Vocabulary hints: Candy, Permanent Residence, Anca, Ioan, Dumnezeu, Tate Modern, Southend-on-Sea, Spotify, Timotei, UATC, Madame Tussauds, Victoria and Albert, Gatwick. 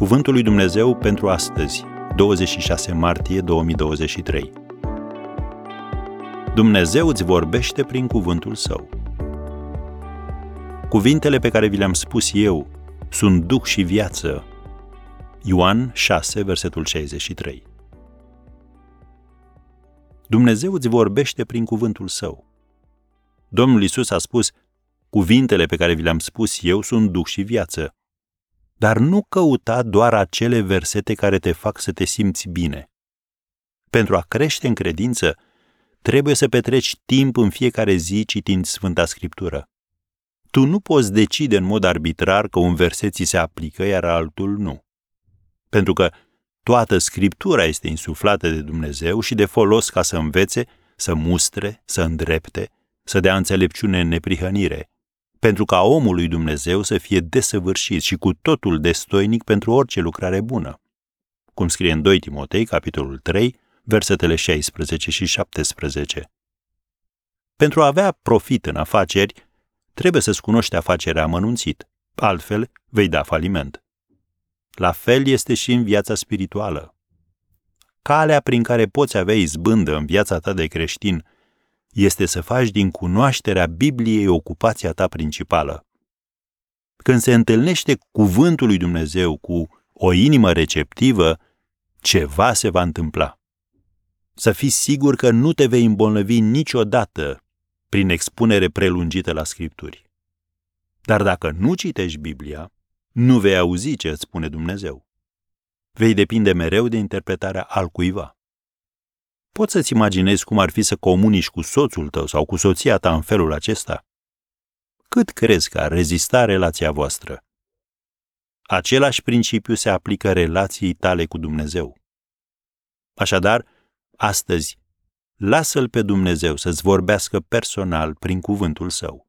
Cuvântul lui Dumnezeu pentru astăzi, 26 martie 2023. Dumnezeu îți vorbește prin cuvântul Său. Cuvintele pe care vi le-am spus eu sunt duh și viață. Ioan 6, versetul 63. Dumnezeu îți vorbește prin cuvântul Său. Domnul Iisus a spus: cuvintele pe care vi le-am spus eu sunt duh și viață. Dar nu căuta doar acele versete care te fac să te simți bine. Pentru a crește în credință, trebuie să petreci timp în fiecare zi citind Sfânta Scriptură. Tu nu poți decide în mod arbitrar că un verset ți se aplică, iar altul nu. Pentru că toată Scriptura este insuflată de Dumnezeu și de folos ca să învețe, să mustre, să îndrepte, să dea înțelepciune în neprihănire, pentru ca omul lui Dumnezeu să fie desăvârșit și cu totul destoinic pentru orice lucrare bună. Cum scrie în 2 Timotei, capitolul 3, versetele 16 și 17. Pentru a avea profit în afaceri, trebuie să-ți cunoști afacerea amănunțit, altfel vei da faliment. La fel este și în viața spirituală. Calea prin care poți avea izbândă în viața ta de creștin este să faci din cunoașterea Bibliei ocupația ta principală. Când se întâlnește cuvântul lui Dumnezeu cu o inimă receptivă, ceva se va întâmpla. Să fii sigur că nu te vei îmbolnăvi niciodată prin expunere prelungită la Scripturi. Dar dacă nu citești Biblia, nu vei auzi ce îți spune Dumnezeu. Vei depinde mereu de interpretarea altcuiva. Poți să-ți imaginezi cum ar fi să comunici cu soțul tău sau cu soția ta în felul acesta? Cât crezi că ar rezista relația voastră? Același principiu se aplică relației tale cu Dumnezeu. Așadar, astăzi, lasă-L pe Dumnezeu să-ți vorbească personal prin cuvântul Său.